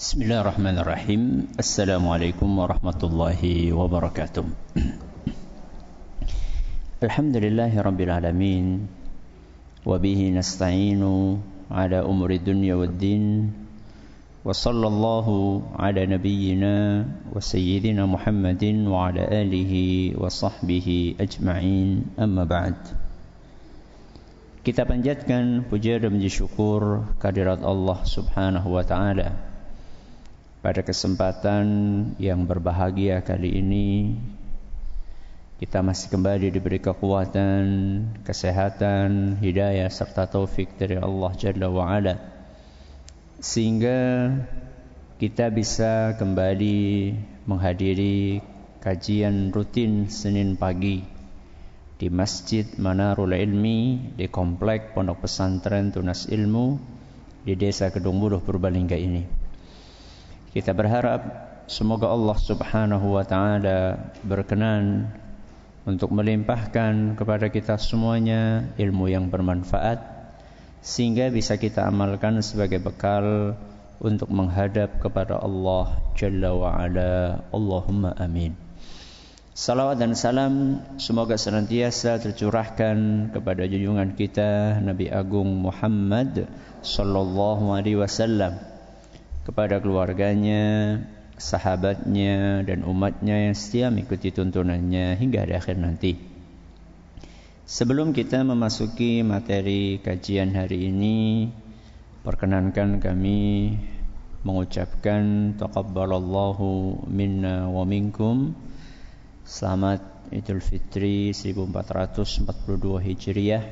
Bismillahirrahmanirrahim. Assalamualaikum warahmatullahi wabarakatuh. Alhamdulillahirrabbilalamin. Wabihi nasta'inu ala umri dunya waddin. Wa sallallahu ala nabiyyina wa sayyidina Muhammadin wa ala alihi wa sahbihi ajma'in. Amma ba'd. Kita panjatkan puja dan puji syukur kehadirat Allah subhanahu wa ta'ala. Pada kesempatan yang berbahagia kali ini, kita masih kembali diberi kekuatan, kesehatan, hidayah serta taufik dari Allah Jalla wa'ala, sehingga kita bisa kembali menghadiri kajian rutin Senin pagi di Masjid Manarul Ilmi di Komplek Pondok Pesantren Tunas Ilmu di Desa Kedung Buloh, Purbalingga ini. Kita berharap semoga Allah subhanahu wa ta'ala berkenan untuk melimpahkan kepada kita semuanya ilmu yang bermanfaat, sehingga bisa kita amalkan sebagai bekal untuk menghadap kepada Allah Jalla wa'ala. Allahumma amin. Salawat dan salam semoga senantiasa tercurahkan kepada junjungan kita Nabi Agung Muhammad sallallahu alaihi wasallam, kepada keluarganya, sahabatnya, dan umatnya yang setia mengikuti tuntunannya hingga di akhir nanti. Sebelum kita memasuki materi kajian hari ini, perkenankan kami mengucapkan taqabbalallahu minna wa minkum. Selamat Idul Fitri 1442 Hijriah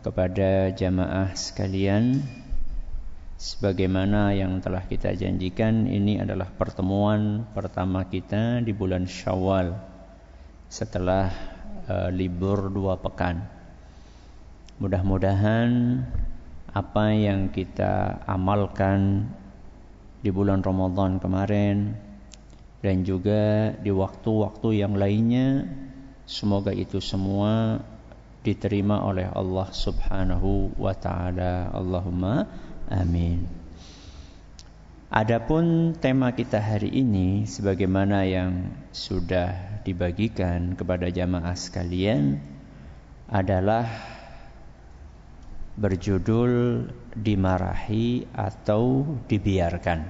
kepada jamaah sekalian. Sebagaimana yang telah kita janjikan, ini adalah pertemuan pertama kita di bulan Syawal setelah libur 2 pekan. Mudah-mudahan apa yang kita amalkan di bulan Ramadan kemarin dan juga di waktu-waktu yang lainnya, semoga itu semua diterima oleh Allah subhanahu wa ta'ala. Allahumma amin. Adapun tema kita hari ini, sebagaimana yang sudah dibagikan kepada jamaah sekalian, adalah berjudul dimarahi atau dibiarkan.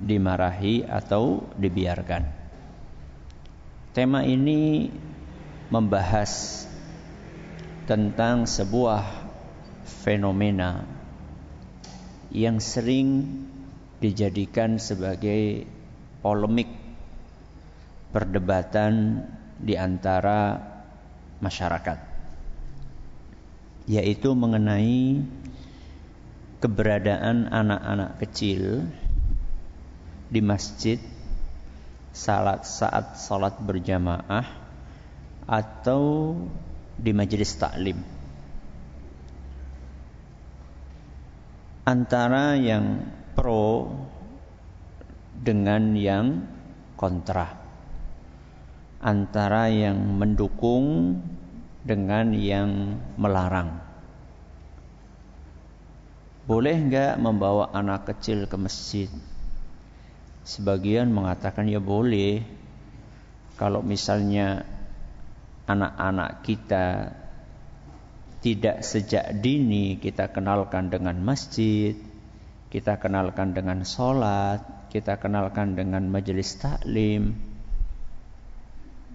Dimarahi atau dibiarkan. Tema ini membahas tentang sebuah fenomena yang sering dijadikan sebagai polemik perdebatan di antara masyarakat, yaitu mengenai keberadaan anak-anak kecil di masjid saat salat berjamaah atau di majelis taklim. Antara yang pro dengan yang kontra, antara yang mendukung dengan yang melarang. Boleh enggak membawa anak kecil ke masjid? Sebagian mengatakan ya boleh, kalau misalnya anak-anak kita tidak sejak dini kita kenalkan dengan masjid, kita kenalkan dengan sholat, kita kenalkan dengan majelis taklim,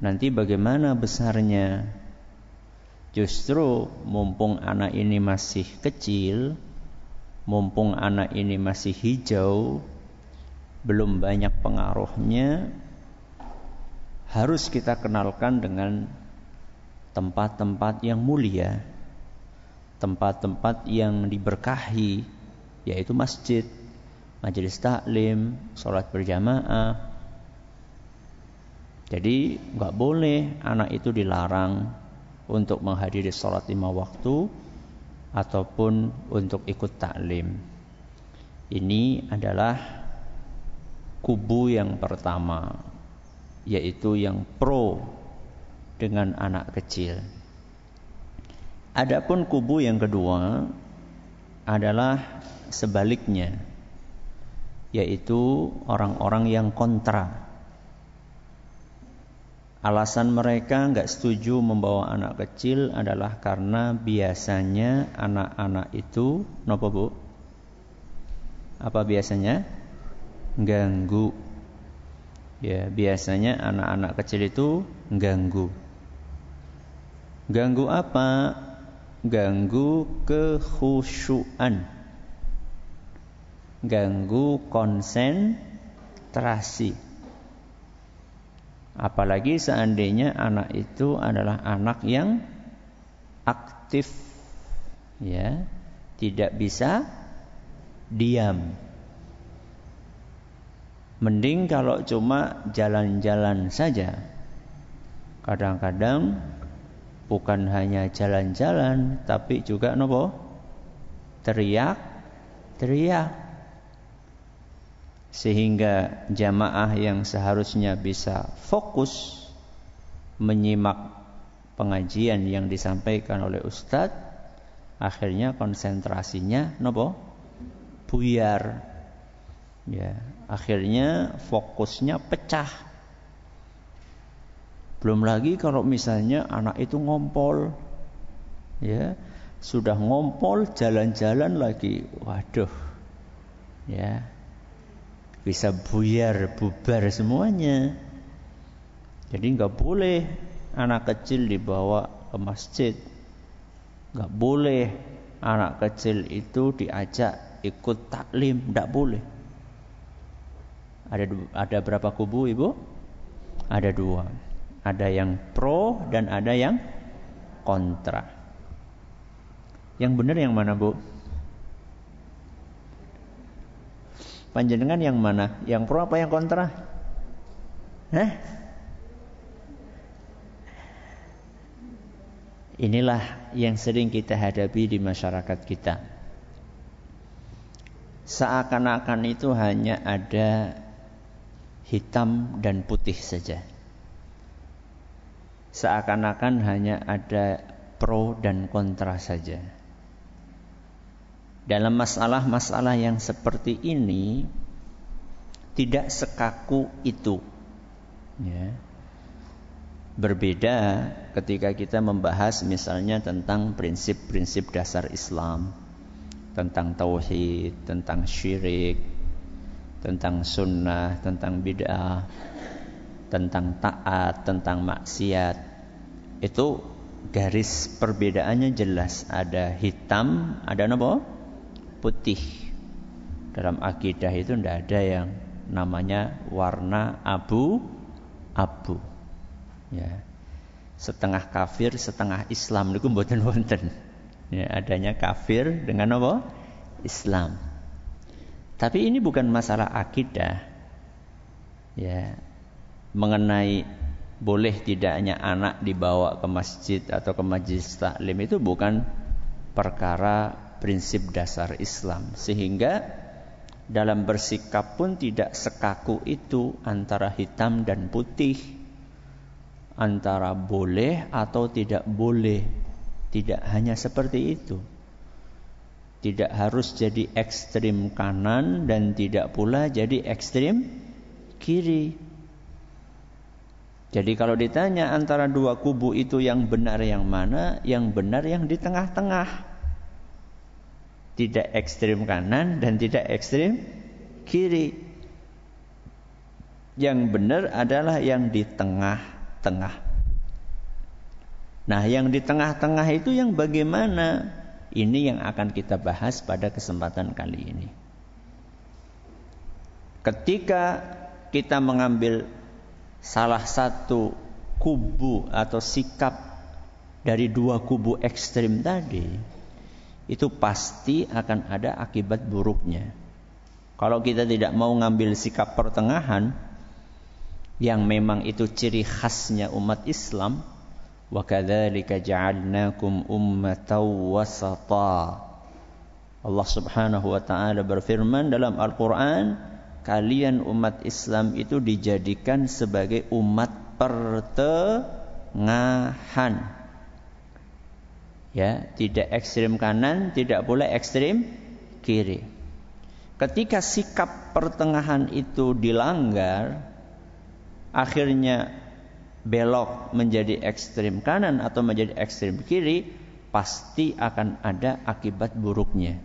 nanti bagaimana besarnya? Justru mumpung anak ini masih kecil, mumpung anak ini masih hijau, belum banyak pengaruhnya, harus kita kenalkan dengan tempat-tempat yang mulia, tempat-tempat yang diberkahi, yaitu masjid, majelis taklim, sholat berjamaah. Jadi nggak boleh anak itu dilarang untuk menghadiri sholat 5 waktu ataupun untuk ikut taklim. Ini adalah kubu yang pertama, yaitu yang pro dengan anak kecil. Adapun kubu yang kedua adalah sebaliknya, yaitu orang-orang yang kontra. Alasan mereka nggak setuju membawa anak kecil adalah karena biasanya anak-anak itu nopo bu? Apa biasanya? Ganggu. Ya, biasanya anak-anak kecil itu ganggu. Ganggu apa? Ganggu kekhusyuan, ganggu konsentrasi. Apalagi seandainya anak itu adalah anak yang aktif, ya, tidak bisa diam. Mending kalau cuma jalan-jalan saja. Kadang-kadang bukan hanya jalan-jalan, tapi juga nopo? Teriak-teriak. Sehingga jamaah yang seharusnya bisa fokus menyimak pengajian yang disampaikan oleh ustadz, akhirnya konsentrasinya nopo? Buyar. Ya, akhirnya fokusnya pecah. Belum lagi kalau misalnya anak itu ngompol, ya, sudah ngompol jalan-jalan lagi, waduh, ya, bisa buyar, bubar semuanya. Jadi nggak boleh anak kecil dibawa ke masjid, nggak boleh anak kecil itu diajak ikut taklim, nggak boleh. Ada berapa kubu ibu? Ada dua, ada yang pro dan ada yang kontra. Yang benar yang mana bu? Panjenengan yang mana? Yang pro apa yang kontra? Hah? Inilah yang sering kita hadapi di masyarakat kita. Seakan-akan itu hanya ada hitam dan putih saja. Seakan-akan hanya ada pro dan kontra saja. Dalam masalah-masalah yang seperti ini tidak sekaku itu, ya. Berbeda ketika kita membahas misalnya tentang prinsip-prinsip dasar Islam, tentang tauhid, tentang syirik, tentang sunnah, tentang bid'ah, tentang taat, tentang maksiat. Itu garis perbedaannya jelas. Ada hitam, ada apa? Putih. Dalam akidah itu tidak ada yang namanya warna abu-abu, ya. Setengah kafir, setengah Islam niku mboten-wonten, ya. Adanya kafir dengan apa? Islam. Tapi ini bukan masalah akidah, ya. Mengenai boleh tidaknya anak dibawa ke masjid atau ke majelis taklim itu bukan perkara prinsip dasar Islam, sehingga dalam bersikap pun tidak sekaku itu antara hitam dan putih, antara boleh atau tidak boleh. Tidak hanya seperti itu. Tidak harus jadi ekstrem kanan dan tidak pula jadi ekstrem kiri. Jadi kalau ditanya antara dua kubu itu yang benar yang mana, yang benar yang di tengah-tengah. Tidak ekstrem kanan dan tidak ekstrem kiri. Yang benar adalah yang di tengah-tengah. Nah, yang di tengah-tengah itu yang bagaimana? Ini yang akan kita bahas pada kesempatan kali ini. Ketika kita mengambil salah satu kubu atau sikap dari dua kubu ekstrem tadi, itu pasti akan ada akibat buruknya. Kalau kita tidak mau ngambil sikap pertengahan, yang memang itu ciri khasnya umat Islam, وَكَذَلِكَ جَعَلْنَاكُمْ أُمَّةً وَسَطًا. Allah subhanahu wa ta'ala berfirman dalam Al-Quran, kalian umat Islam itu dijadikan sebagai umat pertengahan. Ya, tidak ekstrem kanan, tidak pula ekstrem kiri. Ketika sikap pertengahan itu dilanggar, akhirnya belok menjadi ekstrem kanan atau menjadi ekstrem kiri, pasti akan ada akibat buruknya.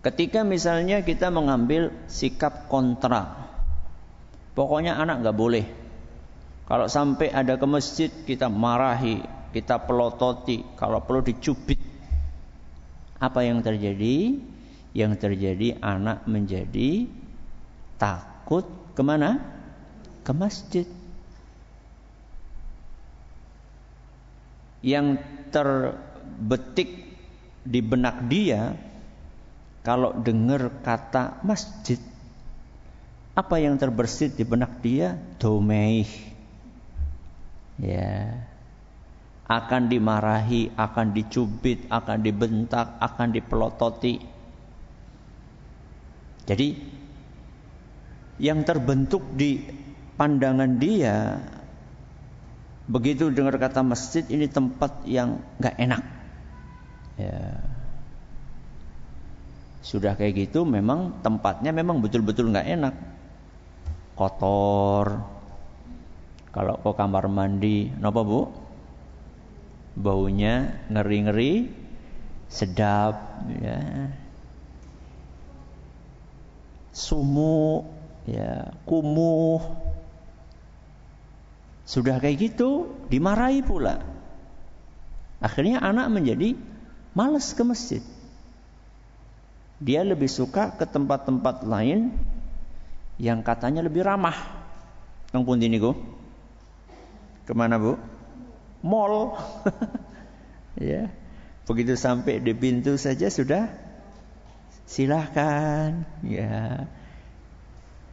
Ketika misalnya kita mengambil sikap kontra, pokoknya anak gak boleh, kalau sampai ada ke masjid kita marahi, kita pelototi, kalau perlu dicubit, apa yang terjadi? Yang terjadi anak menjadi takut kemana? Ke masjid. Yang terbetik di benak dia kalau dengar kata masjid, apa yang terbersit di benak dia? Domeih. Ya. Akan dimarahi, akan dicubit, akan dibentak, akan dipelototi. Jadi, yang terbentuk di pandangan dia, begitu dengar kata masjid, ini tempat yang gak enak. Ya. Sudah kayak gitu memang tempatnya memang betul-betul gak enak. Kotor. Kalau ke kamar mandi, kenapa bu? Baunya ngeri-ngeri, sedap, ya. Sumuk, ya, kumuh. Sudah kayak gitu dimarahi pula. Akhirnya anak menjadi malas ke masjid. Dia lebih suka ke tempat-tempat lain yang katanya lebih ramah. Nang pundi niku? Kemana bu? Mall. Ya. Begitu sampai di pintu saja sudah silahkan. Ya.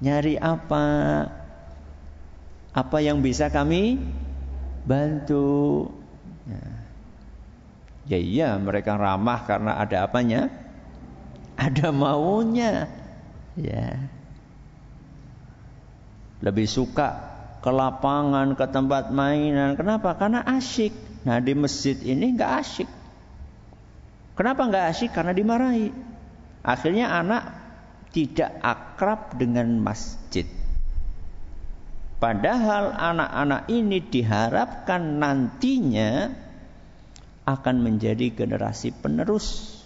Nyari apa? Apa yang bisa kami bantu? Ya iya, mereka ramah karena ada apanya? Ada maunya, ya. Lebih suka ke lapangan, ke tempat mainan. Kenapa? Karena asyik. Nah di masjid ini nggak asyik. Kenapa nggak asyik? Karena dimarahi. Akhirnya anak tidak akrab dengan masjid. Padahal anak-anak ini diharapkan nantinya akan menjadi generasi penerus.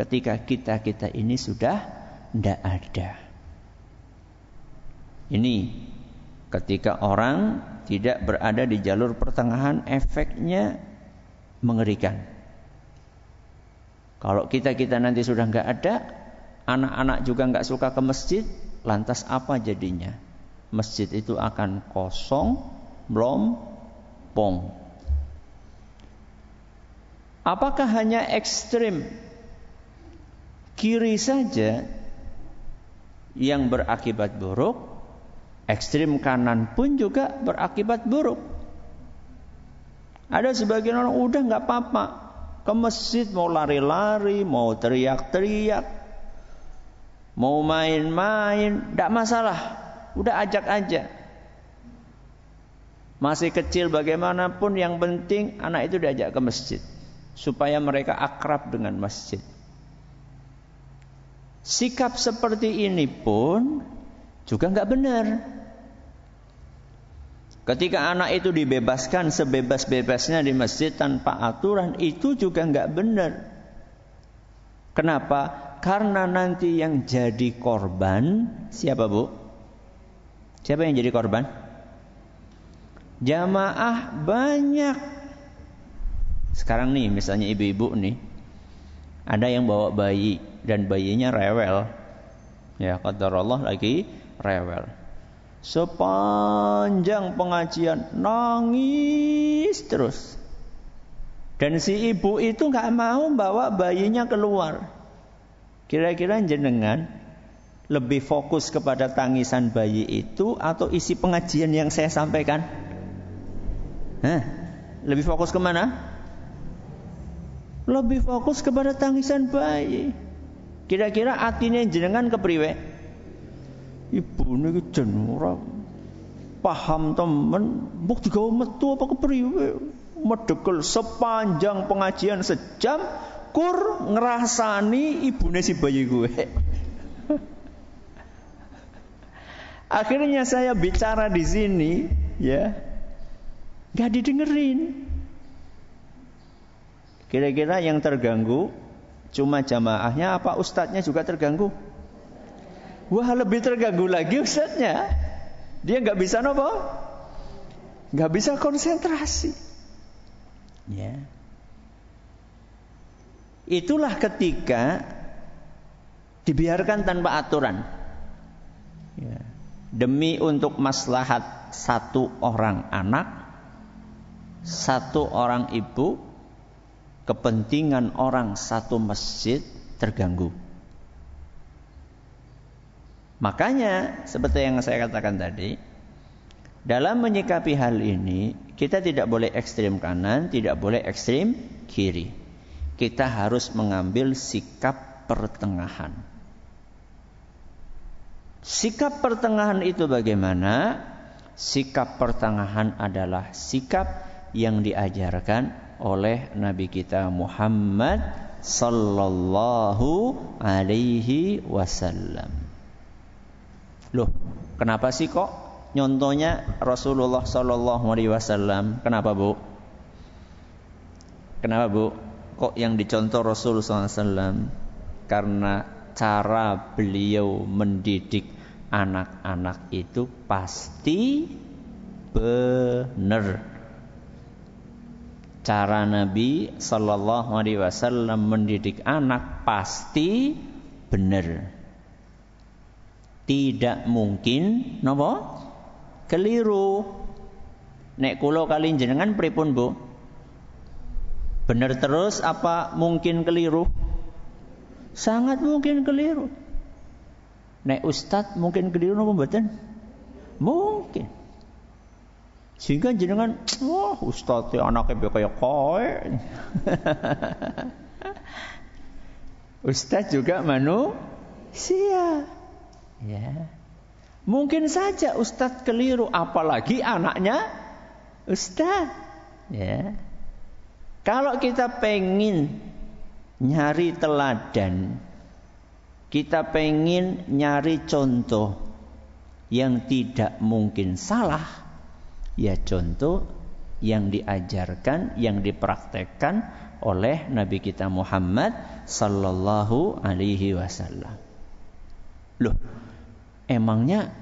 Ketika kita-kita ini sudah tidak ada. Ini ketika orang tidak berada di jalur pertengahan, efeknya mengerikan. Kalau kita-kita nanti sudah tidak ada, anak-anak juga tidak suka ke masjid, lantas apa jadinya? Masjid itu akan kosong, blompong. Apakah hanya ekstrim kiri saja yang berakibat buruk? Ekstrim kanan pun juga berakibat buruk. Ada sebagian orang udah gak apa-apa, ke masjid mau lari-lari, mau teriak-teriak, mau main-main, gak masalah, udah ajak aja. Masih kecil bagaimanapun yang penting anak itu diajak ke masjid, supaya mereka akrab dengan masjid. Sikap seperti ini pun juga nggak benar. Ketika anak itu dibebaskan sebebas-bebasnya di masjid tanpa aturan, itu juga nggak benar. Kenapa? Karena nanti yang jadi korban siapa bu? Siapa yang jadi korban? Jamaah banyak. Sekarang nih misalnya ibu-ibu nih, ada yang bawa bayi dan bayinya rewel. Ya, qadarullah lagi rewel. Sepanjang pengajian nangis terus. Dan si ibu itu enggak mau bawa bayinya keluar. Kira-kira jenengan lebih fokus kepada tangisan bayi itu atau isi pengajian yang saya sampaikan? Hah? Lebih fokus ke mana? Lebih fokus kepada tangisan bayi. Kira-kira atine jenengan kepriwe? Ibune iki jeneng paham temen, mbok digawe metu apa kepriwe? Medekel sepanjang pengajian sejam kur ngerasani ibune si bayi gue. Akhirnya saya bicara di sini, ya, nggak didengerin. Kira-kira yang terganggu cuma jamaahnya apa ustadznya juga terganggu? Wah, lebih terganggu lagi ustadznya. Dia nggak bisa nopo, nggak bisa konsentrasi. Ya, itulah ketika dibiarkan tanpa aturan. Ya. Demi untuk maslahat satu orang anak, satu orang ibu, kepentingan orang satu masjid terganggu. Makanya seperti yang saya katakan tadi, dalam menyikapi hal ini kita tidak boleh ekstrem kanan, tidak boleh ekstrem kiri. Kita harus mengambil sikap pertengahan. Sikap pertengahan itu bagaimana? Sikap pertengahan adalah sikap yang diajarkan oleh Nabi kita Muhammad sallallahu alaihi wasallam. Loh, kenapa sih kok nyontohnya Rasulullah sallallahu alaihi wasallam? Kenapa, Bu? Kenapa, Bu? Kok yang dicontoh Rasul sallallahu alaihi wasallam? Karena cara beliau mendidik anak-anak itu pasti benar. Cara Nabi sallallahu alaihi wasallam mendidik anak pasti benar. Tidak mungkin napa keliru. Nek kula kali jenengan pripun, Bu? Benar terus apa mungkin keliru? Sangat mungkin keliru. Nek ustadz mungkin keliru napa mboten? Mungkin. Sehingga jenengan, wah ustadz ya anaknya kaya koe. Ustadz juga manusia. Ya. Mungkin saja ustadz keliru, apalagi anaknya ustadz. Ya. Kalau kita pengin nyari teladan, kita pengin nyari contoh yang tidak mungkin salah, ya contoh yang diajarkan, yang dipraktekkan oleh Nabi kita Muhammad sallallahu alaihi wasallam. Loh, emangnya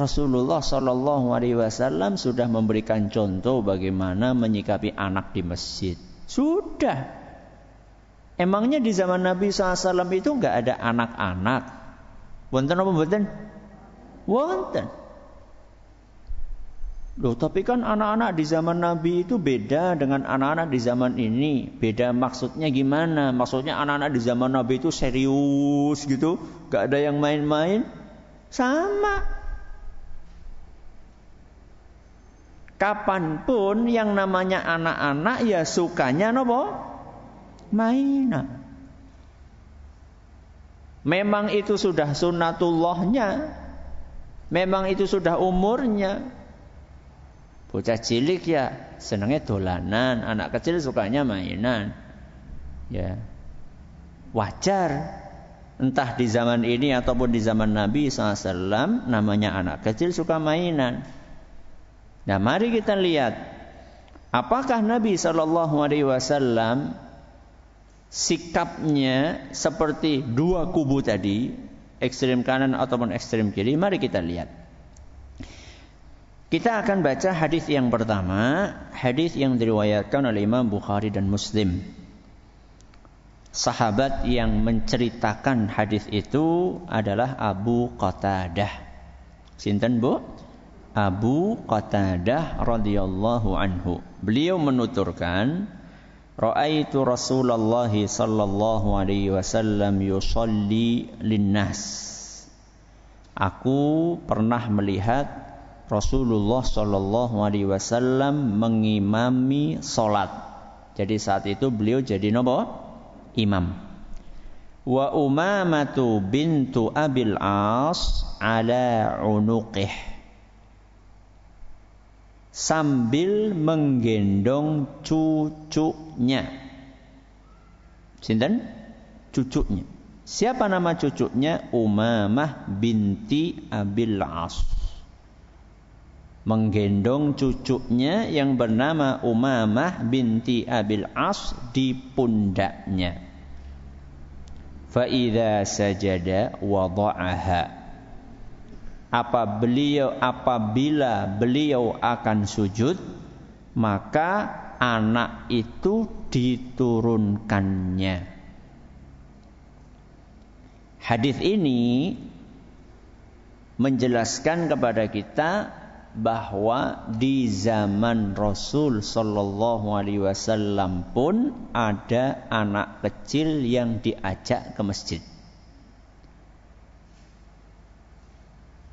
Rasulullah sallallahu alaihi wasallam sudah memberikan contoh bagaimana menyikapi anak di masjid? Sudah. Emangnya di zaman Nabi SAW itu enggak ada anak-anak? Wonten apa mboten? Wonten. Loh, tapi kan anak-anak di zaman Nabi itu beda dengan anak-anak di zaman ini. Beda maksudnya gimana? Maksudnya anak-anak di zaman Nabi itu serius gitu, enggak ada yang main-main. Sama. Kapanpun yang namanya anak-anak ya sukanya nopo? Mainan. Memang itu sudah sunatullahnya. Memang itu sudah umurnya. Bocah cilik ya senangnya dolanan, anak kecil sukanya mainan. Ya. Wajar. Entah di zaman ini ataupun di zaman Nabi SAW, namanya anak kecil suka mainan. Nah, mari kita lihat apakah Nabi SAW sikapnya seperti dua kubu tadi, ekstrem kanan ataupun ekstrem kiri. Mari kita lihat. Kita akan baca hadis yang pertama, hadis yang diriwayatkan oleh Imam Bukhari dan Muslim. Sahabat yang menceritakan hadis itu adalah Abu Qatadah. Sinten, Bu? Abu Qatadah radhiyallahu anhu. Beliau menuturkan, Ra'aitu Rasulullah sallallahu alaihi wasallam yusalli linnas. Aku pernah melihat Rasulullah sallallahu alaihi wasallam mengimami salat. Jadi saat itu beliau jadi napa? Imam. Wa Umamah binti Abil As ala unuqih, sambil menggendong cucunya. Sinten? Cucunya. Siapa nama cucunya? Umamah binti Abil As. Menggendong cucunya yang bernama Umamah binti Abil As di pundaknya. Fa'idha sajada wada'aha. Apabila beliau akan sujud, maka anak itu diturunkannya. Hadis ini menjelaskan kepada kita bahwa di zaman Rasul Sallallahu Alaihi Wasallam pun ada anak kecil yang diajak ke masjid.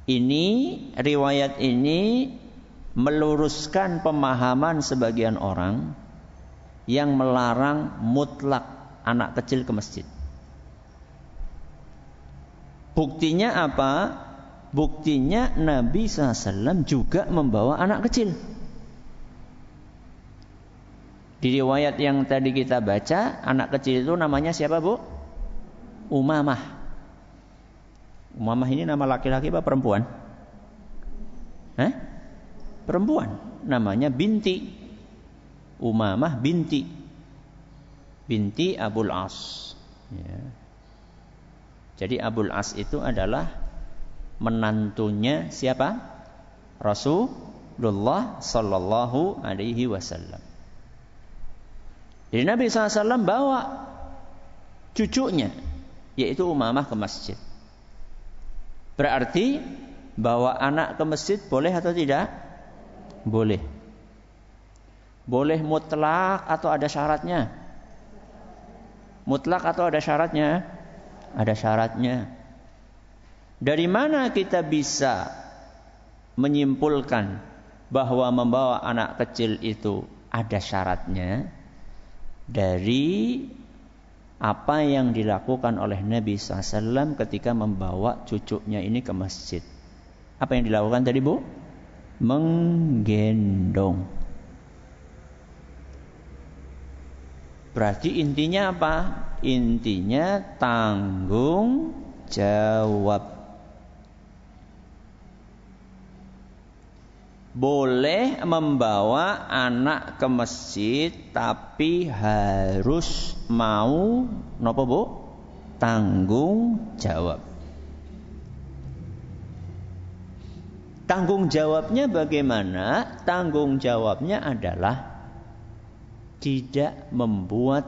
Ini riwayat ini meluruskan pemahaman sebagian orang yang melarang mutlak anak kecil ke masjid. Buktinya apa? Buktinya Nabi SAW juga membawa anak kecil. Di riwayat yang tadi kita baca, anak kecil itu namanya siapa, Bu? Umamah. Umamah ini nama laki-laki apa perempuan? Perempuan, namanya binti Umamah binti Abul As. Ya. Jadi Abul As itu adalah menantunya siapa? Rasulullah Sallallahu Alaihi Wasallam. Jadi Nabi SAW bawa cucunya, yaitu Umamah, ke masjid. Berarti bawa anak ke masjid boleh atau tidak? Boleh. Boleh mutlak atau ada syaratnya? Mutlak atau ada syaratnya? Ada syaratnya. Dari mana kita bisa menyimpulkan bahwa membawa anak kecil itu ada syaratnya? Dari apa yang dilakukan oleh Nabi SAW ketika membawa cucunya ini ke masjid. Apa yang dilakukan tadi, Bu? Menggendong. Berarti intinya apa? Intinya tanggung jawab. Boleh membawa anak ke masjid, tapi harus mau nopo, Bu? Tanggung jawab. Tanggung jawabnya bagaimana? Tanggung jawabnya adalah tidak membuat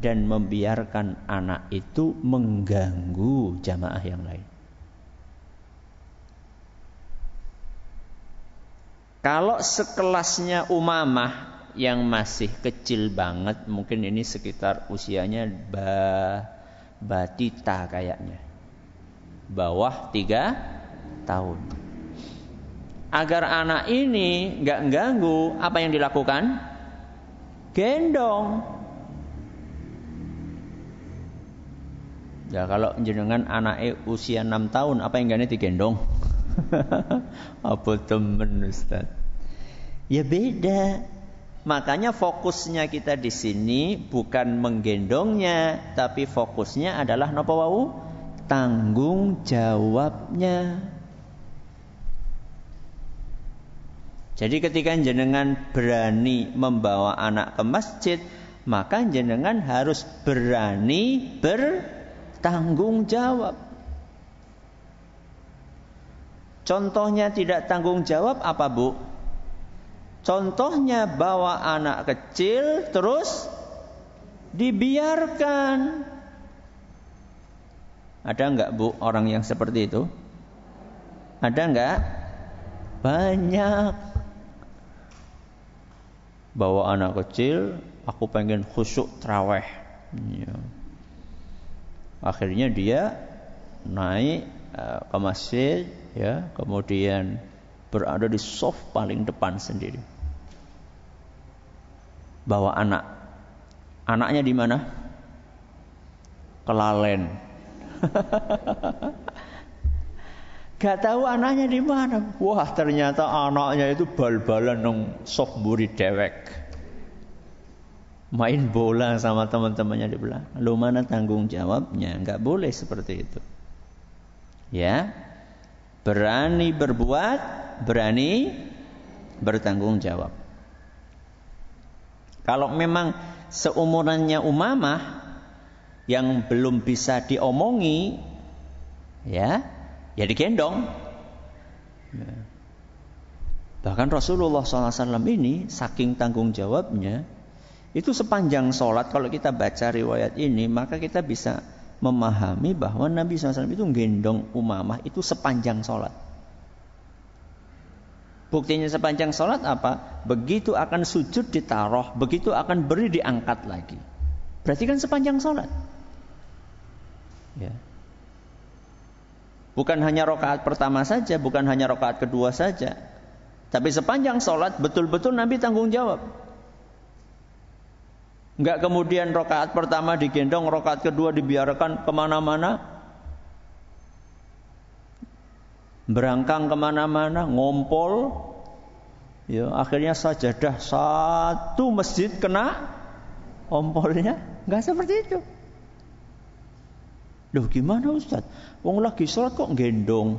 dan membiarkan anak itu mengganggu jamaah yang lain. Kalau sekelasnya Umamah yang masih kecil banget, mungkin ini sekitar usianya batita kayaknya, bawah 3 tahun. Agar anak ini nggak ganggu, apa yang dilakukan? Gendong. Ya kalau jenengan anaknya usia 6 tahun, apa yang gane digendong? Apa temen, Ustaz? Ya beda. Makanya fokusnya kita di sini bukan menggendongnya, tapi fokusnya adalah napa wau? Tanggung jawabnya. Jadi ketika jenengan berani membawa anak ke masjid, maka jenengan harus berani bertanggung jawab. Contohnya tidak tanggung jawab apa, Bu? Contohnya bawa anak kecil terus dibiarkan. Ada enggak, Bu, orang yang seperti itu? Ada enggak? Banyak. Bawa anak kecil, aku pengen khusyuk terawih. Ya. Akhirnya dia naik ke masjid, ya, kemudian berada di sof paling depan sendiri. Bawa anak, anaknya di mana? Kelalen. Gak tahu anaknya di mana. Wah, ternyata anaknya itu bal-balan nang soft buri dewek. main bola sama teman-temannya di belakang. Lo mana tanggung jawabnya? Enggak boleh seperti itu. Ya. Berani berbuat, berani bertanggung jawab. Kalau memang seumurannya Umamah yang belum bisa diomongi, ya digendong. Bahkan Rasulullah SAW ini saking tanggung jawabnya, itu sepanjang sholat kalau kita baca riwayat ini, maka kita bisa memahami bahwa Nabi SAW itu gendong Umamah itu sepanjang sholat. Buktinya sepanjang sholat apa? Begitu akan sujud ditaruh, begitu akan beri diangkat lagi. Berarti kan sepanjang sholat. Ya. Bukan hanya rokaat pertama saja, bukan hanya rokaat kedua saja, tapi sepanjang sholat betul-betul Nabi tanggung jawab. Enggak kemudian rokaat pertama digendong, rokaat kedua dibiarkan kemana-mana, berangkang kemana-mana, ngompol, ya, akhirnya sajadah satu masjid kena ompolnya. Enggak seperti itu. Loh gimana Ustaz? Wong lagi sholat kok gendong,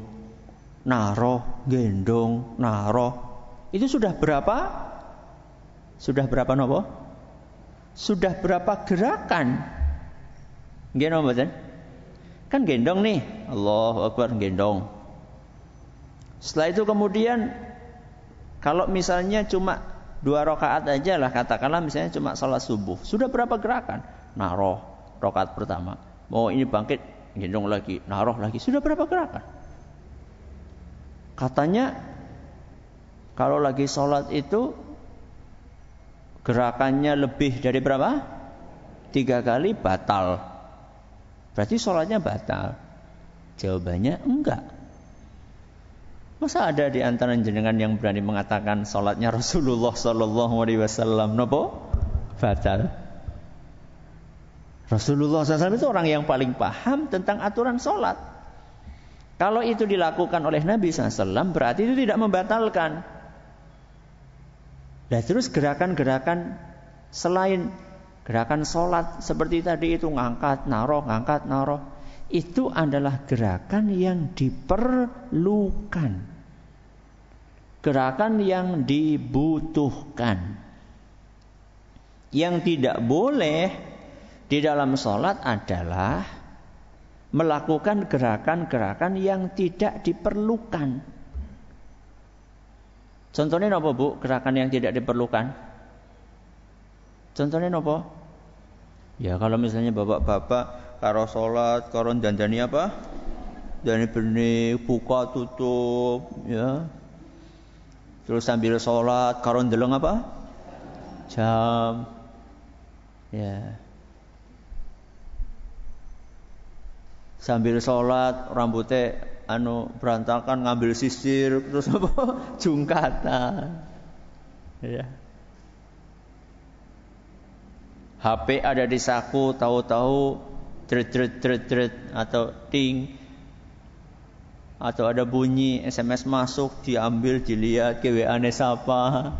naroh, gendong, naroh. Itu sudah berapa? Sudah berapa nopo? Sudah berapa gerakan? Nggih napa mboten? Kan gendong nih, Allahu Akbar, gendong. Setelah itu kemudian kalau misalnya cuma 2 rakaat aja lah, katakanlah misalnya cuma salat subuh, sudah berapa gerakan? Naroh rakaat pertama. Oh ini bangkit, gendong lagi, naruh lagi. Sudah berapa gerakan? Katanya kalau lagi sholat itu gerakannya lebih dari berapa? 3 kali batal. Berarti sholatnya batal. Jawabannya enggak. Masa ada di antara jenengan yang berani mengatakan sholatnya Rasulullah SAW nopo batal? Rasulullah SAW itu orang yang paling paham tentang aturan sholat. Kalau itu dilakukan oleh Nabi SAW, berarti itu tidak membatalkan. Dan terus gerakan-gerakan selain gerakan sholat seperti tadi itu, ngangkat, naruh, itu adalah gerakan yang diperlukan, gerakan yang dibutuhkan. Yang tidak boleh di dalam sholat adalah melakukan gerakan-gerakan yang tidak diperlukan. Contohnya apa bu? Gerakan yang tidak diperlukan. Contohnya apa? Ya kalau misalnya bapak-bapak karo sholat, karo dandani apa? Dandani benih, buka tutup, ya. Terus sambil sholat, karo ndeleng apa? Jam, ya. Sambil sholat rambutnya berantakan, ngambil sisir, terus apa? Jungkatan. Ya. HP ada di saku, tahu-tahu tret atau ting, atau ada bunyi SMS masuk, diambil, dilihat, ke WA-ne siapa.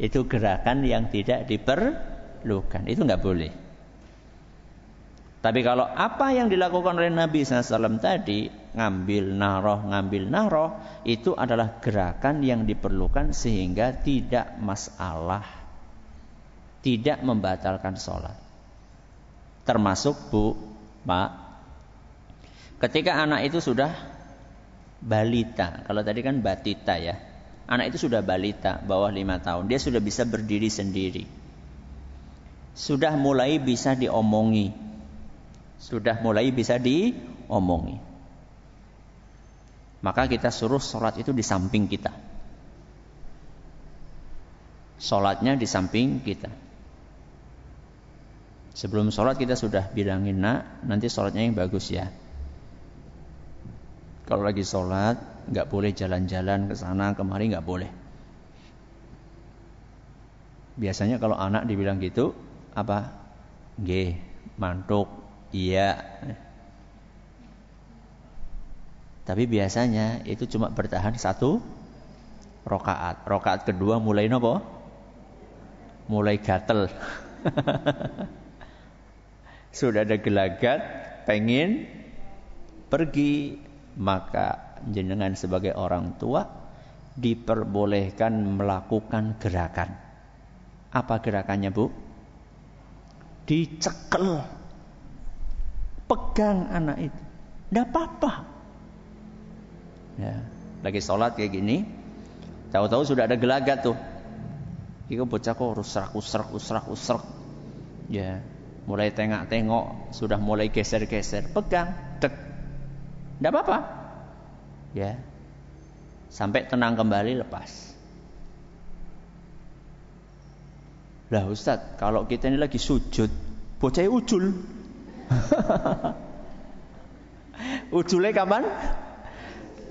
Itu gerakan yang tidak diperlukan. Itu enggak boleh. Tapi kalau apa yang dilakukan oleh Nabi SAW tadi, ngambil naroh, itu adalah gerakan yang diperlukan sehingga tidak masalah, tidak membatalkan sholat. Termasuk bu, pak, ketika anak itu sudah balita, kalau tadi kan batita ya, anak itu sudah balita bawah 5 tahun, dia sudah bisa berdiri sendiri, sudah mulai bisa diomongi. Sudah mulai bisa diomongi. Maka kita suruh sholat itu di samping kita. Sholatnya di samping kita. Sebelum sholat kita sudah bilangin, nak, nanti sholatnya yang bagus ya. Kalau lagi sholat, nggak boleh jalan-jalan ke sana kemari, nggak boleh. Biasanya kalau anak dibilang gitu, apa? Nggih, mantuk. Iya. Tapi biasanya itu cuma bertahan 1 rokaat. Rokaat kedua mulai nopo? Mulai gatel. Sudah ada gelagat, pengen pergi, maka jenengan sebagai orang tua diperbolehkan melakukan gerakan. Apa gerakannya, Bu? Dicekel. Pegang anak itu. Nggak apa-apa. Ya, lagi sholat kayak gini, tahu-tahu sudah ada gelagat tuh. Iku bocah kok usrak. Ya, mulai tengok-tengok, sudah mulai geser-geser. Pegang, tek. Nggak apa-apa. Ya. Sampai tenang kembali, lepas. Lah Ustadz, kalau kita ini lagi sujud, bocahnya ujul. Ujulnya kapan?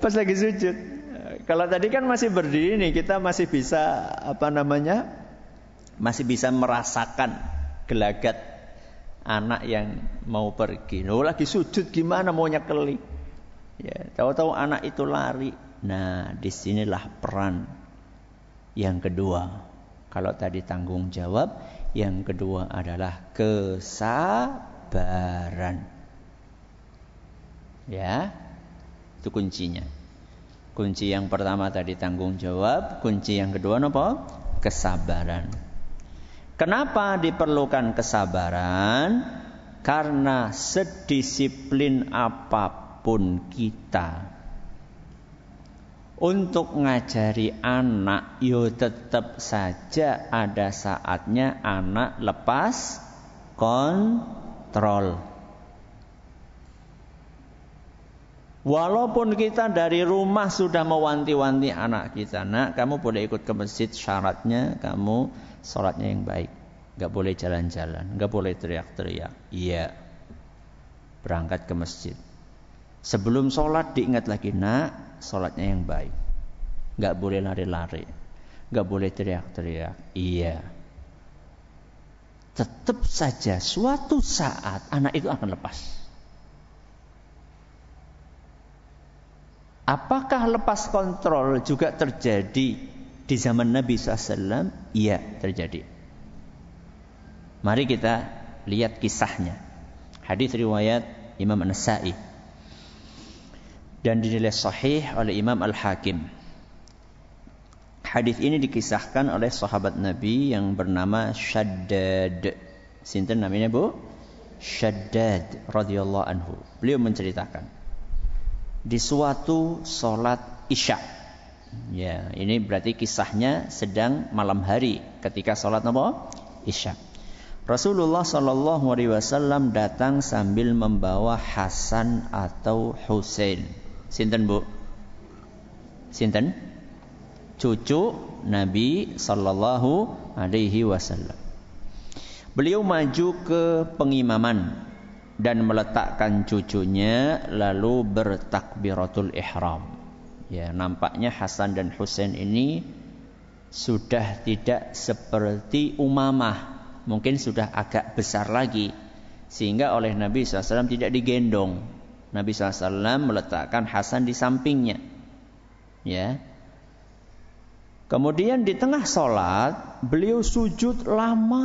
Pas lagi sujud. Kalau tadi kan masih berdiri nih, kita masih bisa masih bisa merasakan gelagat anak yang mau pergi. Loh, lagi sujud gimana mau nyekeli? Ya, tahu-tahu anak itu lari. Nah, disinilah peran yang kedua. Kalau tadi tanggung jawab, yang kedua adalah kesabaran. Ya, itu kuncinya. Kunci yang pertama tadi tanggung jawab, kunci yang kedua apa? Kesabaran. Kenapa diperlukan kesabaran? Karena sedisiplin apapun kita, untuk ngajari anak, yo tetap saja ada saatnya anak lepas kontrol. Walaupun kita dari rumah sudah mewanti-wanti anak kita, nak, kamu boleh ikut ke masjid, syaratnya kamu sholatnya yang baik, nggak boleh jalan-jalan, nggak boleh teriak-teriak. Iya, berangkat ke masjid. Sebelum sholat diingat lagi, nak, sholatnya yang baik, nggak boleh lari-lari, nggak boleh teriak-teriak. Iya, tetap saja suatu saat anak itu akan lepas. Apakah lepas kontrol juga terjadi di zaman Nabi SAW? Iya, terjadi. Mari kita lihat kisahnya. Hadis riwayat Imam An-Nasa'i dan dinilai sahih oleh Imam Al-Hakim. Hadis ini dikisahkan oleh sahabat Nabi yang bernama Syaddad. Sinten namanya, Bu? Syaddad radhiyallahu anhu. Beliau menceritakan di suatu salat Isya. Ya, ini berarti kisahnya sedang malam hari ketika salat apa? Isya. Rasulullah sallallahu alaihi wasallam datang sambil membawa Hasan atau Husain. Sinten, Bu? Sinten? Cucu Nabi sallallahu alaihi wasallam. Beliau maju ke pengimaman dan meletakkan cucunya lalu bertakbiratul ihram. Ya, nampaknya Hasan dan Husain ini sudah tidak seperti Umamah, mungkin sudah agak besar lagi, sehingga oleh Nabi SAW tidak digendong. Nabi SAW meletakkan Hasan di sampingnya. Ya. Kemudian di tengah sholat, beliau sujud lama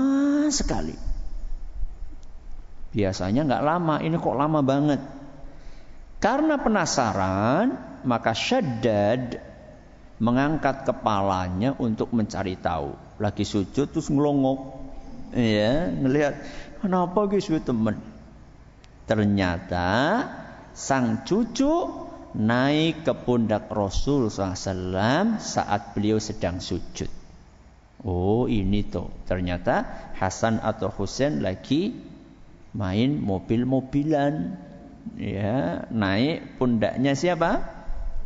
sekali. Biasanya nggak lama, ini kok lama banget. Karena penasaran, maka Syaddad mengangkat kepalanya untuk mencari tahu. Lagi sujud terus ngelongok. Ya, ngelihat, kenapa gitu temen? Ternyata sang cucu naik ke pundak Rasul SAW saat beliau sedang sujud. Oh, ini tuh, ternyata Hasan atau Husain lagi main mobil-mobilan, ya, naik pundaknya siapa?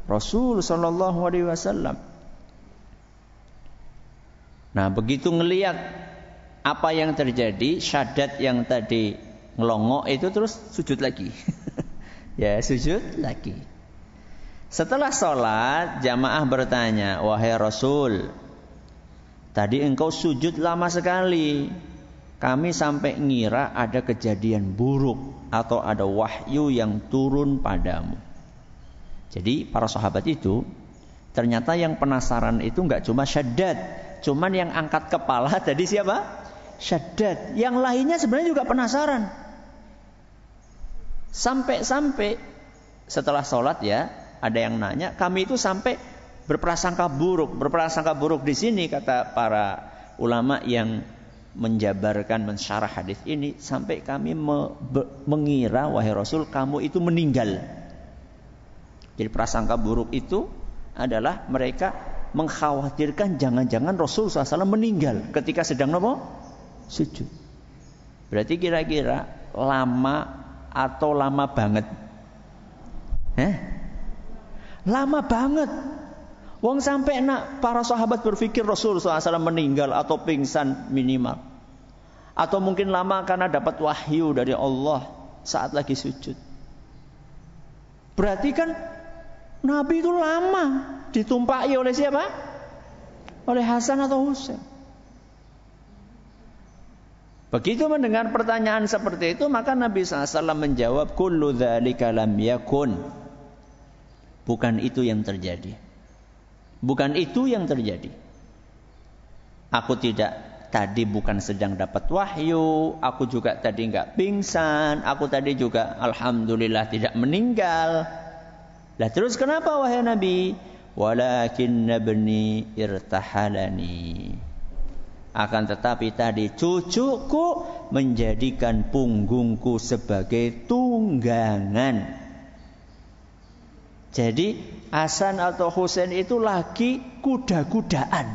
Rasul SAW. Nah, begitu ngelihat apa yang terjadi, Syaddad yang tadi ngelongok itu terus sujud lagi. Ya, sujud lagi. Setelah sholat, jamaah bertanya, wahai Rasul, tadi engkau sujud lama sekali. Kami sampai ngira ada kejadian buruk atau ada wahyu yang turun padamu. Jadi para sahabat itu Ternyata yang penasaran itu nggak cuma Syaddad, cuman yang angkat kepala tadi siapa? Syaddad. Yang lainnya sebenarnya juga penasaran. Sampai-sampai setelah sholat ya, ada yang nanya, kami itu sampai berprasangka buruk di sini, kata para ulama yang menjabarkan mensyarah hadis ini, sampai kami mengira wahai Rasul, kamu itu meninggal. Jadi prasangka buruk itu adalah mereka mengkhawatirkan jangan-jangan Rasul SAW meninggal ketika sedang apa? Sujud. Berarti kira-kira lama atau lama banget? Lama banget. Wong sampai nak para sahabat berpikir Rasul SAW meninggal atau pingsan minimal, atau mungkin lama karena dapat wahyu dari Allah saat lagi sujud. Berarti kan Nabi itu lama ditumpai oleh siapa? Oleh Hasan atau Husain. Begitu mendengar pertanyaan seperti itu, maka Nabi SAW menjawab, kullu dzalika lam yakun. Bukan itu yang terjadi. Aku bukan sedang dapat wahyu. Aku juga tadi enggak pingsan. Aku tadi juga alhamdulillah tidak meninggal. Lah terus kenapa wahai Nabi? Walakinna bani irtahalani. Akan tetapi tadi cucuku menjadikan punggungku sebagai tunggangan. Jadi Hasan atau Husain itu lagi kuda-kudaan.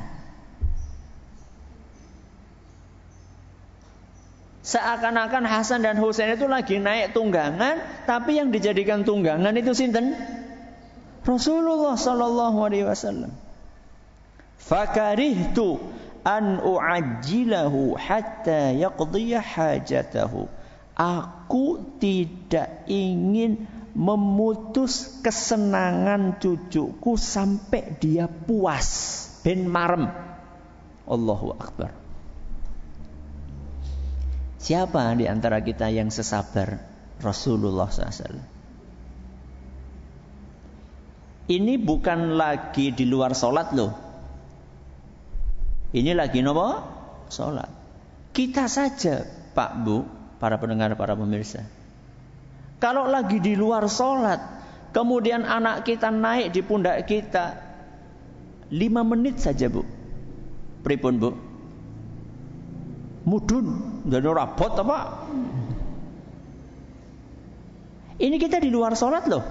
Seakan-akan Hasan dan Husain itu lagi naik tunggangan, tapi yang dijadikan tunggangan itu sinten? Rasulullah sallallahu alaihi wasallam. Fakarihtu an u'ajjilahu hatta yaqdiya hajatahu. Aku tidak ingin memutus kesenangan cucuku sampai dia puas ben marem. Allahu Akbar. Siapa di antara kita yang sesabar Rasulullah SAW? Ini bukan lagi di luar sholat loh. Ini lagi nopo? Sholat. Kita saja Pak Bu, para pendengar, para pemirsa, kalau lagi di luar sholat, kemudian anak kita naik di pundak kita, 5 menit saja Bu. Pripun Bu? Mudun, jadi rabot apa? Ini kita di luar sholat loh.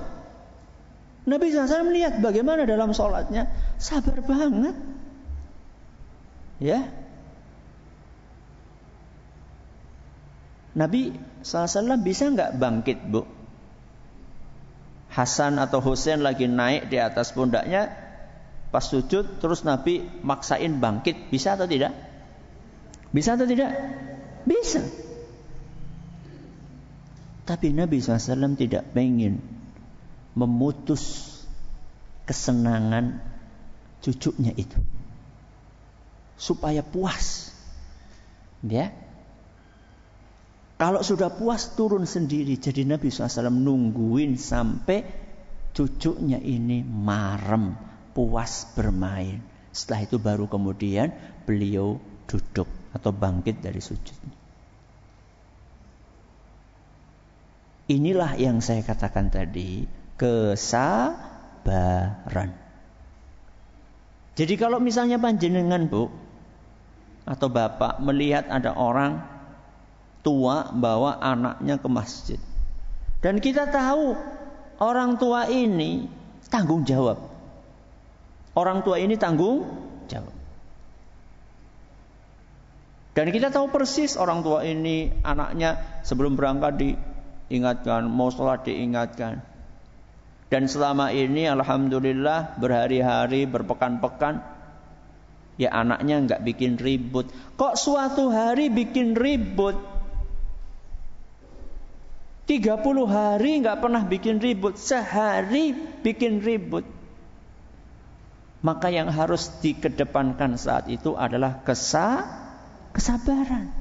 Nabi SAW melihat bagaimana dalam sholatnya, sabar banget. Ya. Nabi SAW bisa enggak bangkit Bu? Hasan atau Husain lagi naik di atas pundaknya pas sujud, terus Nabi maksain bangkit, bisa atau tidak? Bisa atau tidak? Bisa. Tapi Nabi SAW tidak pengen memutus kesenangan cucunya itu supaya puas. Ya. Kalau sudah puas turun sendiri. Jadi Nabi SAW nungguin sampai cucunya ini marem, puas bermain. Setelah itu baru kemudian beliau duduk atau bangkit dari sujudnya. Inilah yang saya katakan tadi, kesabaran. Jadi kalau misalnya panjenengan Bu atau Bapak melihat ada orang tua bawa anaknya ke masjid, dan kita tahu orang tua ini tanggung jawab. Dan kita tahu persis orang tua ini anaknya sebelum berangkat diingatkan, mau sholat diingatkan. Dan selama ini alhamdulillah berhari-hari, berpekan-pekan, ya anaknya enggak bikin ribut. Kok suatu hari bikin ribut? 30 hari enggak pernah bikin ribut, sehari bikin ribut. Maka yang harus dikedepankan saat itu adalah kesabaran.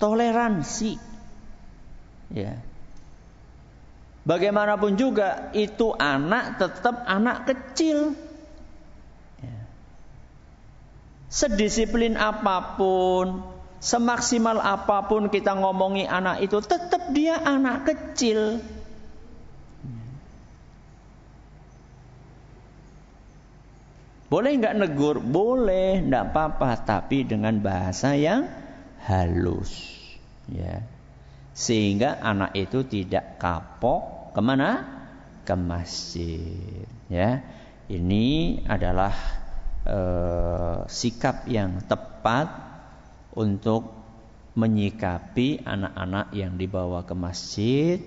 Toleransi. Ya. bagaimanapun juga itu anak tetap anak kecil. Sedisiplin apapun, semaksimal apapun kita ngomongi anak itu, tetap dia anak kecil. Boleh nggak negur? Boleh, nggak apa-apa, tapi dengan bahasa yang halus, ya, sehingga anak itu tidak kapok kemana? Ke masjid, ya. Ini adalah sikap yang tepat untuk menyikapi anak-anak yang dibawa ke masjid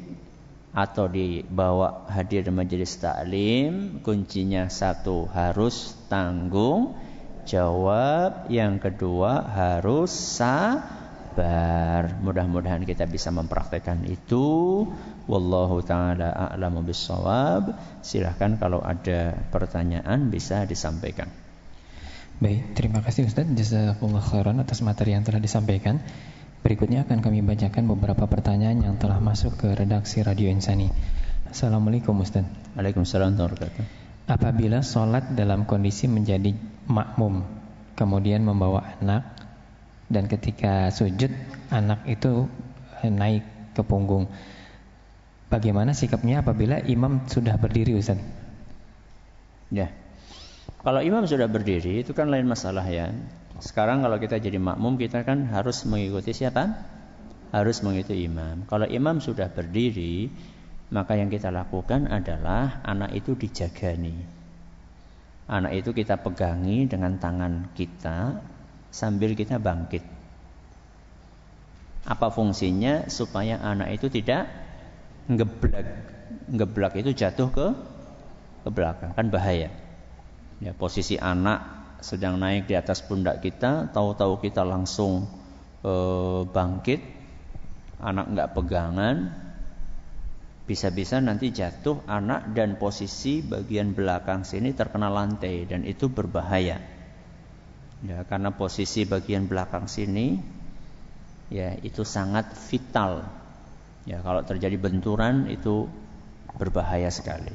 atau dibawa hadir majelis taklim. Kuncinya satu, harus tanggung jawab. Yang kedua, harus sabar. Mudah-mudahan kita bisa mempraktekkan itu. Wallahu ta'ala a'lamu bissawab. Silahkan kalau ada pertanyaan bisa disampaikan. Baik, terima kasih Ustaz. Jazakallah khairan atas materi yang telah disampaikan. Berikutnya akan kami bacakan beberapa pertanyaan yang telah masuk ke redaksi Radio Insani. Assalamualaikum Ustaz. Waalaikumsalam warahmatullahi wabarakatuh. Apabila sholat dalam kondisi menjadi makmum, kemudian membawa anak, dan ketika sujud anak itu naik ke punggung, bagaimana sikapnya apabila imam sudah berdiri Ustaz? Ya, kalau imam sudah berdiri itu kan lain masalah ya. Sekarang kalau kita jadi makmum kita kan harus mengikuti siapa? Harus mengikuti imam. Kalau imam sudah berdiri, maka yang kita lakukan adalah anak itu dijagani. Anak itu kita pegangi dengan tangan kita sambil kita bangkit. Apa fungsinya? Supaya anak itu tidak ngeblak. Ngeblak itu jatuh ke belakang, kan bahaya. Ya, posisi anak sedang naik di atas pundak kita, tahu-tahu kita langsung bangkit, anak nggak pegangan, bisa-bisa nanti jatuh anak dan posisi bagian belakang sini terkena lantai, dan itu berbahaya. Ya, karena posisi bagian belakang sini, ya itu sangat vital. Ya, kalau terjadi benturan itu berbahaya sekali.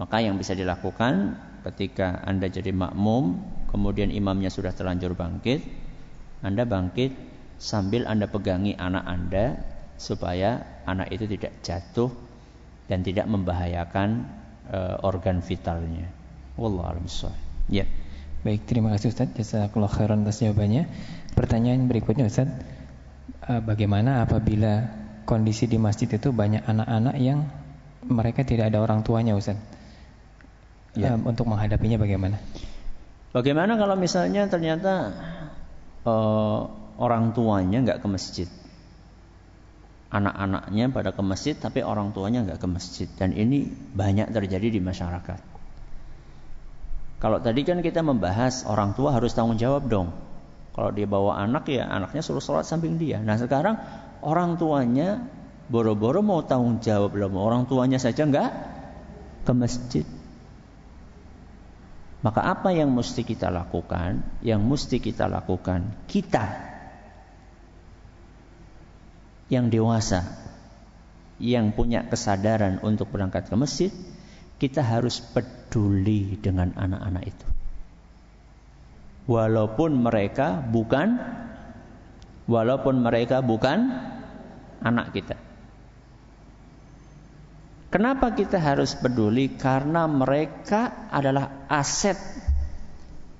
Maka yang bisa dilakukan, ketika Anda jadi makmum, kemudian imamnya sudah terlanjur bangkit, Anda bangkit sambil Anda pegangi anak Anda supaya anak itu tidak jatuh dan tidak membahayakan organ vitalnya. Wallahu a'lam bishawab. Ya. Baik, terima kasih Ustaz. Jazakallah khairan atas jawabannya. Pertanyaan berikutnya Ustaz, bagaimana apabila kondisi di masjid itu banyak anak-anak yang mereka tidak ada orang tuanya Ustaz? Ya. Untuk menghadapinya bagaimana? Bagaimana kalau misalnya ternyata orang tuanya nggak ke masjid, anak-anaknya pada ke masjid tapi orang tuanya nggak ke masjid, dan ini banyak terjadi di masyarakat. Kalau tadi kan kita membahas orang tua harus tanggung jawab dong. Kalau dia bawa anak ya anaknya suruh sholat samping dia. Nah sekarang orang tuanya boro-boro mau tanggung jawab belum, orang tuanya saja nggak ke masjid. Maka apa yang mesti kita lakukan? Yang mesti kita lakukan, kita yang dewasa, yang punya kesadaran untuk berangkat ke masjid, kita harus peduli dengan anak-anak itu. Walaupun mereka bukan anak kita. Kenapa kita harus peduli? Karena mereka adalah aset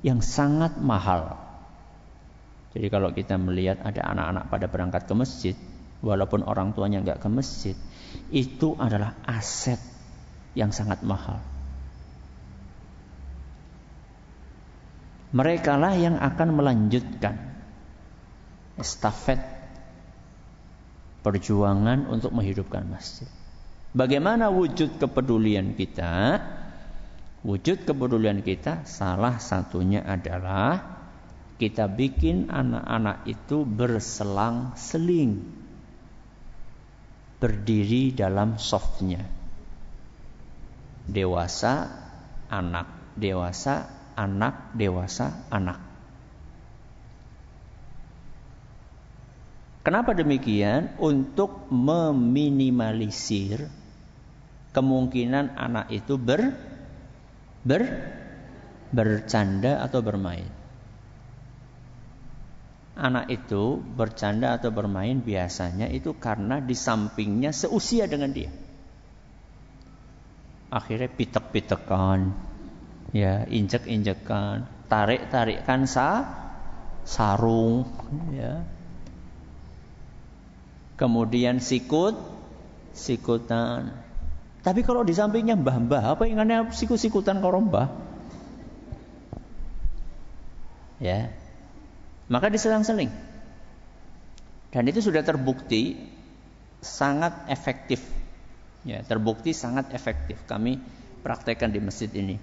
yang sangat mahal. Jadi kalau kita melihat ada anak-anak pada berangkat ke masjid, walaupun orang tuanya nggak ke masjid, itu adalah aset yang sangat mahal. Merekalah yang akan melanjutkan estafet perjuangan untuk menghidupkan masjid. Bagaimana wujud kepedulian kita? Wujud kepedulian kita salah satunya adalah kita bikin anak-anak itu berselang-seling, berdiri dalam softnya. Dewasa, anak. Dewasa, anak. Dewasa, anak. Kenapa demikian? Untuk meminimalisir kemungkinan anak itu bercanda atau bermain. Anak itu bercanda atau bermain biasanya itu karena di sampingnya seusia dengan dia. Akhirnya pitek-pitekan, ya, injek-injekan, tarik-tarikan sarung, ya. Kemudian sikut-sikutan. Tapi kalau di sampingnya mbah-mbah, apa ingatnya sikut-sikutan kalau mbah? Ya. Maka diselang-seling. Dan itu sudah terbukti sangat efektif. Ya, terbukti sangat efektif. Kami praktekkan di masjid ini.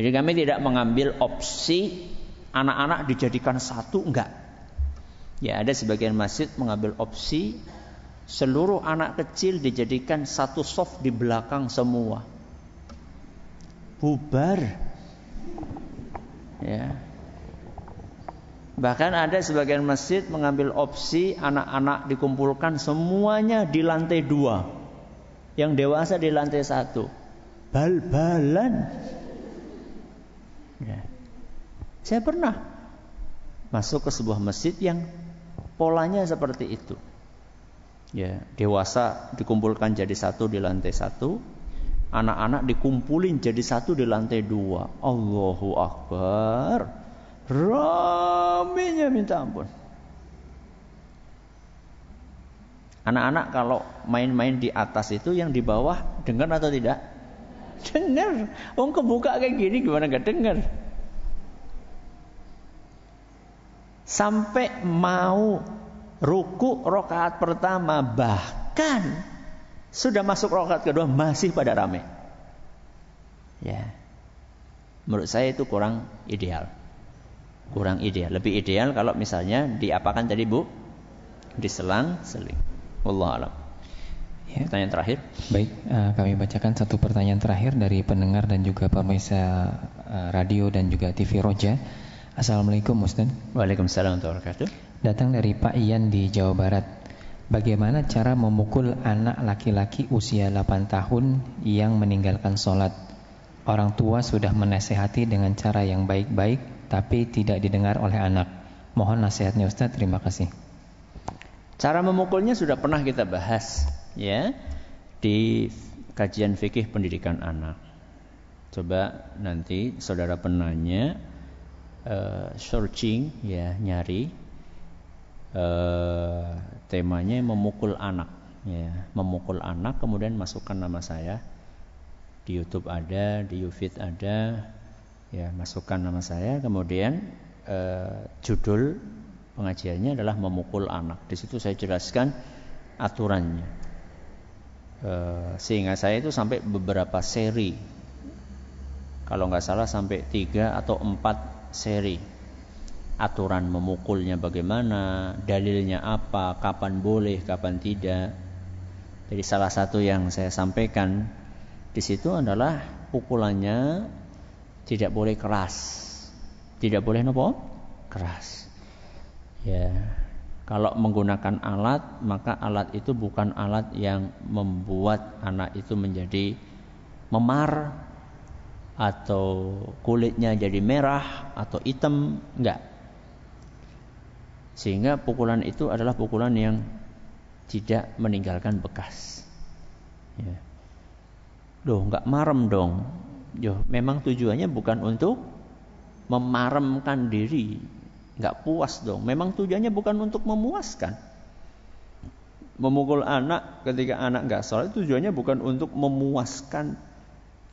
Jadi kami tidak mengambil opsi anak-anak dijadikan satu, enggak. Ya, ada sebagian masjid mengambil opsi seluruh anak kecil dijadikan satu soft di belakang semua. Bubar. Ya. Bahkan ada sebagian masjid mengambil opsi anak-anak dikumpulkan semuanya di lantai 2. Yang dewasa di lantai 1. Bal-balan. Ya. Saya pernah masuk ke sebuah masjid yang polanya seperti itu. Ya, dewasa dikumpulkan jadi 1 di lantai 1. Anak-anak dikumpulin jadi 1 di lantai 2. Allahu Akbar. Ramainya minta ampun. Anak-anak kalau main-main di atas itu, yang di bawah dengar atau tidak? Dengar. Wong kebuka kayak gini gimana gak dengar? Sampai mau ruku rakaat pertama, bahkan sudah masuk rakaat kedua masih pada ramai. Ya. Menurut saya itu kurang ideal. Kurang ideal, lebih ideal kalau misalnya diapakan tadi Bu? Diselang-seling. Wallahu a'lam. Ya. Pertanyaan terakhir. Baik, kami bacakan satu pertanyaan terakhir dari pendengar dan juga pemirsa radio dan juga TV Roja. Assalamualaikum Ustaz. Waalaikumsalam warahmatullahi wabarakatuh. Datang dari Pak Ian di Jawa Barat. Bagaimana cara memukul anak laki-laki usia 8 tahun yang meninggalkan sholat? Orang tua sudah menasehati dengan cara yang baik-baik, tapi tidak didengar oleh anak. Mohon nasihatnya Ustaz, terima kasih. Cara memukulnya sudah pernah kita bahas, ya, di kajian fikih pendidikan anak. Coba nanti saudara penanya searching, ya, nyari temanya memukul anak, ya, memukul anak. Kemudian masukkan nama saya di YouTube, ada di Yufid, ada. Ya, masukkan nama saya, kemudian judul pengajiannya adalah memukul anak. Di situ saya jelaskan aturannya. Sehingga saya itu sampai beberapa seri. Kalau nggak salah sampai 3 atau 4 seri. Aturan memukulnya bagaimana, dalilnya apa, kapan boleh, kapan tidak. Jadi salah satu yang saya sampaikan di situ adalah pukulannya tidak boleh keras. Tidak boleh nopo? Keras. Ya. Kalau menggunakan alat, maka alat itu bukan alat yang membuat anak itu menjadi memar atau kulitnya jadi merah atau hitam, enggak. Sehingga pukulan itu adalah pukulan yang tidak meninggalkan bekas. Ya. Loh, enggak marem dong. Yo, memang tujuannya bukan untuk memaremkan diri, nggak puas dong. Memang tujuannya bukan untuk memuaskan. Memukul anak ketika anak nggak sholat, tujuannya bukan untuk memuaskan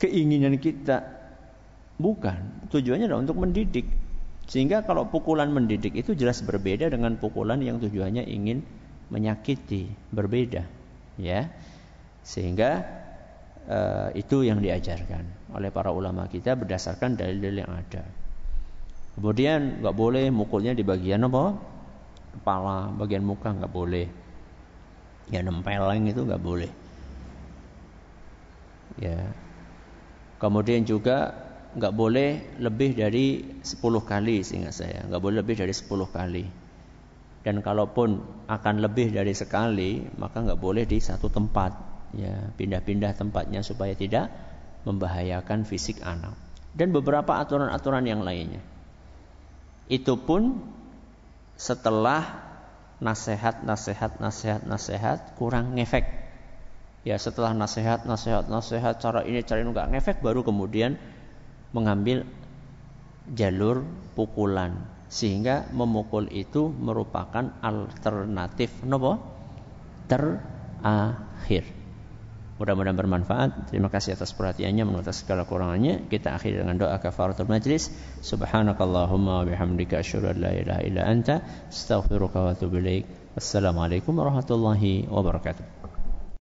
keinginan kita, bukan. Tujuannya adalah untuk mendidik. Sehingga kalau pukulan mendidik itu jelas berbeda dengan pukulan yang tujuannya ingin menyakiti, berbeda, ya. Sehingga itu yang diajarkan oleh para ulama kita berdasarkan dalil-dalil yang ada. Kemudian nggak boleh mukulnya di bagian apa? Kepala, bagian muka nggak boleh. Ya, nempeleng itu nggak boleh. Ya. Kemudian juga nggak boleh lebih dari 10 kali, seingat saya. Nggak boleh lebih dari 10 kali. Dan kalaupun akan lebih dari sekali, maka nggak boleh di satu tempat. ya, pindah-pindah tempatnya supaya tidak membahayakan fisik anak. Dan beberapa aturan-aturan yang lainnya. Itu pun setelah nasihat kurang ngefek. Ya, setelah nasihat cara ini nggak ngefek, baru kemudian mengambil jalur pukulan, sehingga memukul itu merupakan alternatif nopo terakhir. Mudah-mudahan bermanfaat. Terima kasih atas perhatiannya. Menurut segala kurangannya, kita akhiri dengan doa kafaratul majlis. Subhanakallahumma wa bihamdika asyhadu an la ilaha illa anta astaghfiruka wa atubu ilaik. Wassalamualaikum warahmatullahi wabarakatuh.